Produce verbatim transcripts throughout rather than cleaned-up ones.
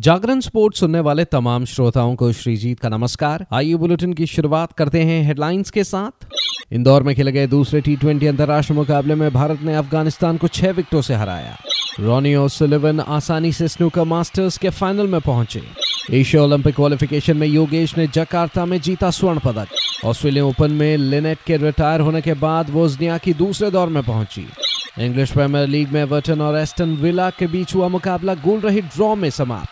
जागरण sports सुनने वाले तमाम श्रोताओं को श्रीजीत का नमस्कार। आइए बुलेटिन की शुरुआत करते हैं हेडलाइंस के साथ। इंदौर में खेले गए दूसरे टी ट्वेंटी अंतर्राष्ट्रीय मुकाबले में भारत ने अफगानिस्तान को छह विकेटों से हराया। रोनी ओ'सुलिवन आसानी से स्नूकर मास्टर्स के फाइनल में पहुंचे। एशिया ओलंपिक क्वालीफिकेशन में योगेश ने जकार्ता में जीता स्वर्ण पदक। ऑस्ट्रेलियन ओपन में लिनेट के रिटायर होने के बाद वोज्नियाकी दूसरे दौर में पहुंची। इंग्लिश प्रीमियर लीग में एवर्टन और एस्टन विला के बीच हुआ मुकाबला गोल रहित ड्रॉ में समाप्त।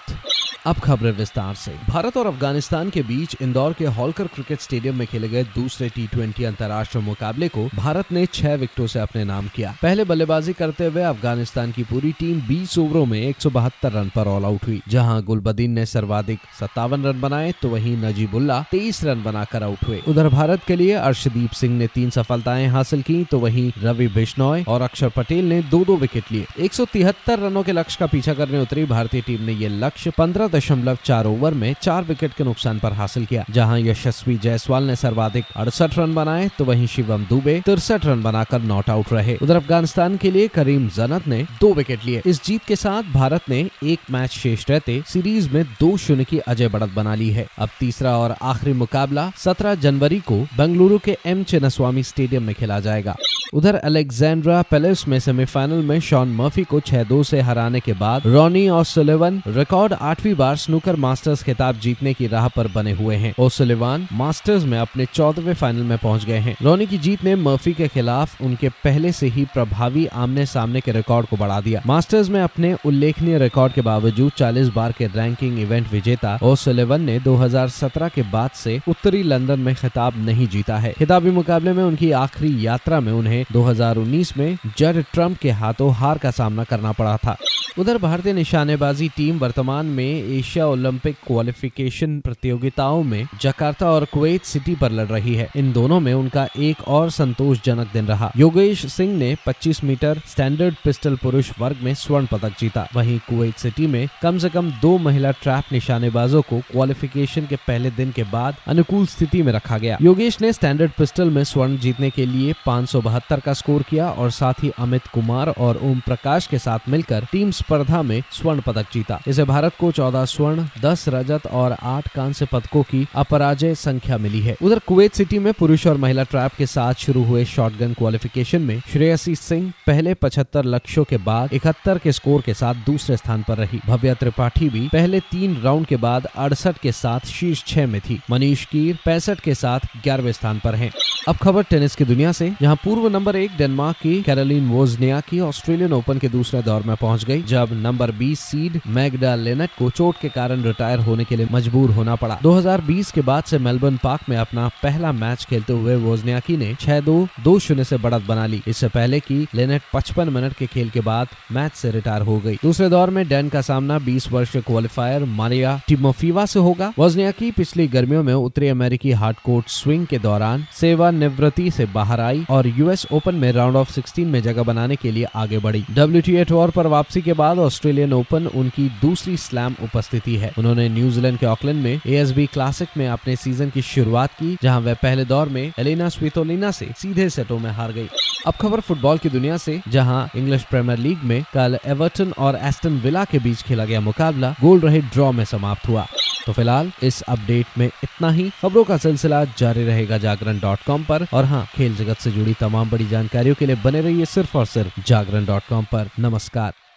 अब खबरें विस्तार से। भारत और अफगानिस्तान के बीच इंदौर के हॉलकर क्रिकेट स्टेडियम में खेले गए दूसरे टी ट्वेंटी अंतर्राष्ट्रीय मुकाबले को भारत ने छह विकेटों से अपने नाम किया। पहले बल्लेबाजी करते हुए अफगानिस्तान की पूरी टीम बीस ओवरों में एक सौ बहत्तर रन पर ऑल आउट हुई। जहां गुलबदीन ने सर्वाधिक सत्तावन रन बनाए तो वहीं नजीबुल्ला तेईस रन बनाकर आउट हुए। उधर भारत के लिए अर्शदीप सिंह ने तीन सफलताएं हासिल की तो वहीं रवि बिश्नोई और अक्षर पटेल ने दो दो विकेट लिए। एक सौ तिहत्तर रनों के लक्ष्य का पीछा करने उतरी भारतीय टीम ने ये लक्ष्य पंद्रह दशमलव चार ओवर में चार विकेट के नुकसान पर हासिल किया। जहां यशस्वी जायसवाल ने सर्वाधिक अड़सठ रन बनाए तो वहीं शिवम दुबे तिरसठ रन बनाकर नॉट आउट रहे। उधर अफगानिस्तान के लिए करीम जनत ने दो विकेट लिए। इस जीत के साथ भारत ने एक मैच शेष रहते सीरीज में दो शून्य की अजय बढ़त बना ली है। अब तीसरा और आखिरी मुकाबला सत्रह जनवरी को बेंगलुरु के एम चेनास्वामी स्टेडियम में खेला जाएगा। उधर अलेक्जेंड्रा पैलेस में सेमीफाइनल में शॉन मर्फी को छह दो से हराने के बाद रोनी ओ'सुलिवन रिकॉर्ड आठवीं बार स्नूकर मास्टर्स खिताब जीतने की राह पर बने हुए हैं। ओ'सुलिवन मास्टर्स में अपने चौदहवें फाइनल में पहुंच गए हैं। रोनी की जीत ने मर्फी के खिलाफ उनके पहले से ही प्रभावी आमने सामने के रिकॉर्ड को बढ़ा दिया। मास्टर्स में अपने उल्लेखनीय रिकॉर्ड के बावजूद चालीस बार के रैंकिंग इवेंट विजेता ओ'सुलिवन ने दो हज़ार सत्रह के बाद से उत्तरी लंदन में खिताब नहीं जीता है। खिताबी मुकाबले में उनकी आखिरी यात्रा में उन्हें दो हज़ार उन्नीस में जड ट्रम्प के हाथों हार का सामना करना पड़ा था। उधर भारतीय निशानेबाजी टीम वर्तमान में एशिया ओलंपिक क्वालिफिकेशन प्रतियोगिताओं में जकार्ता और कुवैत सिटी पर लड़ रही है। इन दोनों में उनका एक और संतोषजनक दिन रहा। योगेश सिंह ने पच्चीस मीटर स्टैंडर्ड पिस्टल पुरुष वर्ग में स्वर्ण पदक जीता। वहीं कुवैत सिटी में कम से कम दो महिला ट्रैप निशानेबाजों को क्वालिफिकेशन के पहले दिन के बाद अनुकूल स्थिति में रखा गया। योगेश ने स्टैंडर्ड पिस्टल में स्वर्ण जीतने के लिए पाँच सौ बहत्तर का स्कोर किया और साथ ही अमित कुमार और ओम प्रकाश के साथ मिलकर टीम स्पर्धा में स्वर्ण पदक जीता। इसे भारत को चौदह स्वर्ण, दस रजत और आठ कांस्य पदकों की अपराजय संख्या मिली है। उधर कुवैत सिटी में पुरुष और महिला ट्रैप के साथ शुरू हुए शॉटगन क्वालिफिकेशन में श्रेयसी सिंह पहले पचहत्तर लक्ष्यों के बाद इकहत्तर के स्कोर के साथ दूसरे स्थान पर रही। भव्य त्रिपाठी भी पहले तीन राउंड के बाद अड़सठ के साथ शीर्ष छह में थी। मनीष कीर पैंसठ के साथ ग्यारहवें स्थान पर है। अब खबर टेनिस की दुनिया से, जहां पूर्व नंबर एक डेनमार्क की कैरोलीन वोज्नियाकी ऑस्ट्रेलियन ओपन के दूसरे दौर में पहुंच गई, जब नंबर बीस सीड मैगडा लिनेट को चोट के कारण रिटायर होने के लिए मजबूर होना पड़ा। दो हज़ार बीस के बाद से मेलबर्न पार्क में अपना पहला मैच खेलते हुए वोज्नियाकी ने छह दो, दो शून्य से बढ़त बना ली। इससे पहले कि लिनेट पचपन मिनट के खेल के बाद मैच से रिटायर हो गई। दूसरे दौर में डेन का सामना बीस वर्षीय क्वालिफायर मारिया तिमोफीवा से होगा। वोज्नियाकी पिछली गर्मियों में उत्तरी अमेरिकी हार्ड कोर्ट स्विंग के दौरान सेवानिवृत्ति से बाहर आई और यूएस ओपन में राउंड ऑफ सिक्सटीन में जगह बनाने के लिए आगे बढ़ी। डब्ल्यूटीए टूर पर वापसी के बाद ऑस्ट्रेलियन ओपन उनकी दूसरी स्लैम उपस्थिति है। उन्होंने न्यूजीलैंड के ऑकलैंड में एएसबी क्लासिक में अपने सीजन की शुरुआत की, जहां वह पहले दौर में एलेना स्वितोलिना से सीधे सेटों में हार गई। अब खबर फुटबॉल की दुनिया से, जहां इंग्लिश प्रीमियर लीग में कल एवर्टन और एस्टन विला के बीच खेला गया मुकाबला गोल रहित ड्रॉ में समाप्त हुआ। तो फिलहाल इस अपडेट में इतना ही। खबरों का सिलसिला जारी रहेगा जागरण डॉट कॉम पर। और हाँ, खेल जगत से जुड़ी तमाम बड़ी जानकारियों के लिए बने रहिए सिर्फ और सिर्फ जागरण डॉट कॉम पर। नमस्कार।